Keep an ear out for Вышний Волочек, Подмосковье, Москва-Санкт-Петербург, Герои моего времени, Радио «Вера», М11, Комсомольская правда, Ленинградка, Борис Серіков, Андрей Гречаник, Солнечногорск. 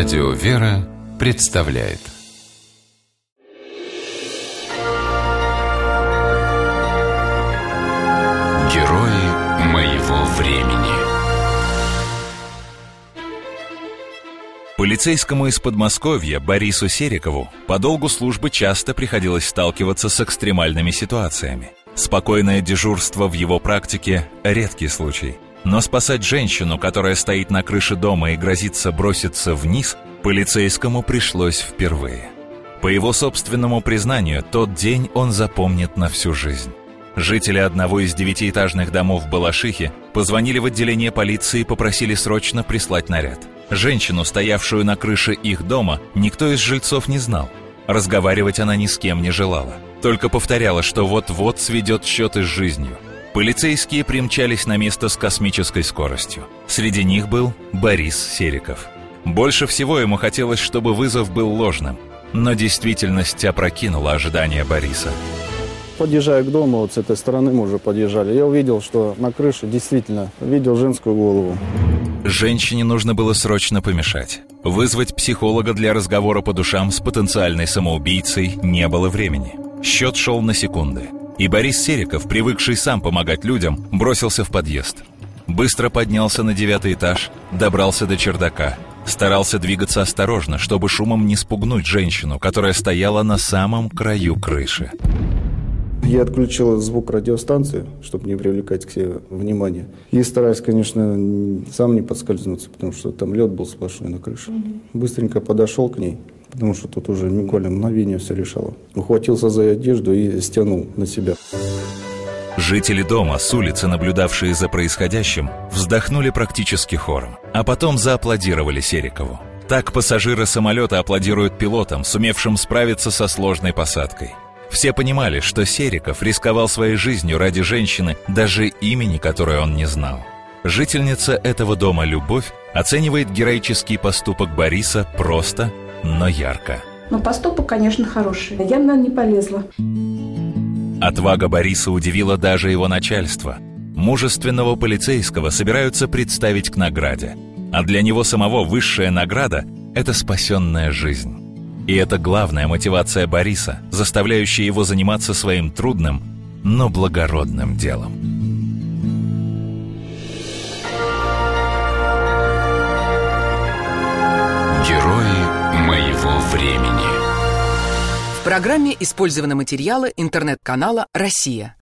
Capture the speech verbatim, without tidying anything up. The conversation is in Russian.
Радио «Вера» представляет. Герои моего времени. Полицейскому из Подмосковья Борису Серикову по долгу службы часто приходилось сталкиваться с экстремальными ситуациями. Спокойное дежурство в его практике – редкий случай. Но спасать женщину, которая стоит на крыше дома и грозится броситься вниз, полицейскому пришлось впервые. По его собственному признанию, тот день он запомнит на всю жизнь. Жители одного из девятиэтажных домов Балашихи позвонили в отделение полиции и попросили срочно прислать наряд. Женщину, стоявшую на крыше их дома, никто из жильцов не знал. Разговаривать она ни с кем не желала. Только повторяла, что вот-вот сведет счеты с жизнью. Полицейские примчались на место с космической скоростью. Среди них был Борис Сериков. Больше всего ему хотелось, чтобы вызов был ложным. Но действительность опрокинула ожидания Бориса. Подъезжая к дому, вот с этой стороны мы уже подъезжали, я увидел, что на крыше действительно видел женскую голову. Женщине нужно было срочно помешать. Вызвать психолога для разговора по душам с потенциальной самоубийцей не было времени. Счет шел на секунды. И Борис Сериков, привыкший сам помогать людям, бросился в подъезд. Быстро поднялся на девятый этаж, добрался до чердака. Старался двигаться осторожно, чтобы шумом не спугнуть женщину, которая стояла на самом краю крыши. Я отключил звук радиостанции, чтобы не привлекать к себе внимания. И стараюсь, конечно, сам не подскользнуться, потому что там лед был сплошной на крыше. Быстренько подошел к ней. Потому что тут уже буквально мгновение все решало. Ухватился за ее одежду и стянул на себя. Жители дома, с улицы наблюдавшие за происходящим, вздохнули практически хором. А потом зааплодировали Серикову. Так пассажиры самолета аплодируют пилотам, сумевшим справиться со сложной посадкой. Все понимали, что Сериков рисковал своей жизнью ради женщины, даже имени которой он не знал. Жительница этого дома Любовь оценивает героический поступок Бориса просто, но ярко. Но поступок, конечно, хороший. Я, наверное, не полезла. Отвага Бориса удивила даже его начальство. Мужественного полицейского собираются представить к награде. А для него самого высшая награда – это спасенная жизнь. И это главная мотивация Бориса, заставляющая его заниматься своим трудным, но благородным делом. Времени. В программе использованы материалы интернет-канала «Россия».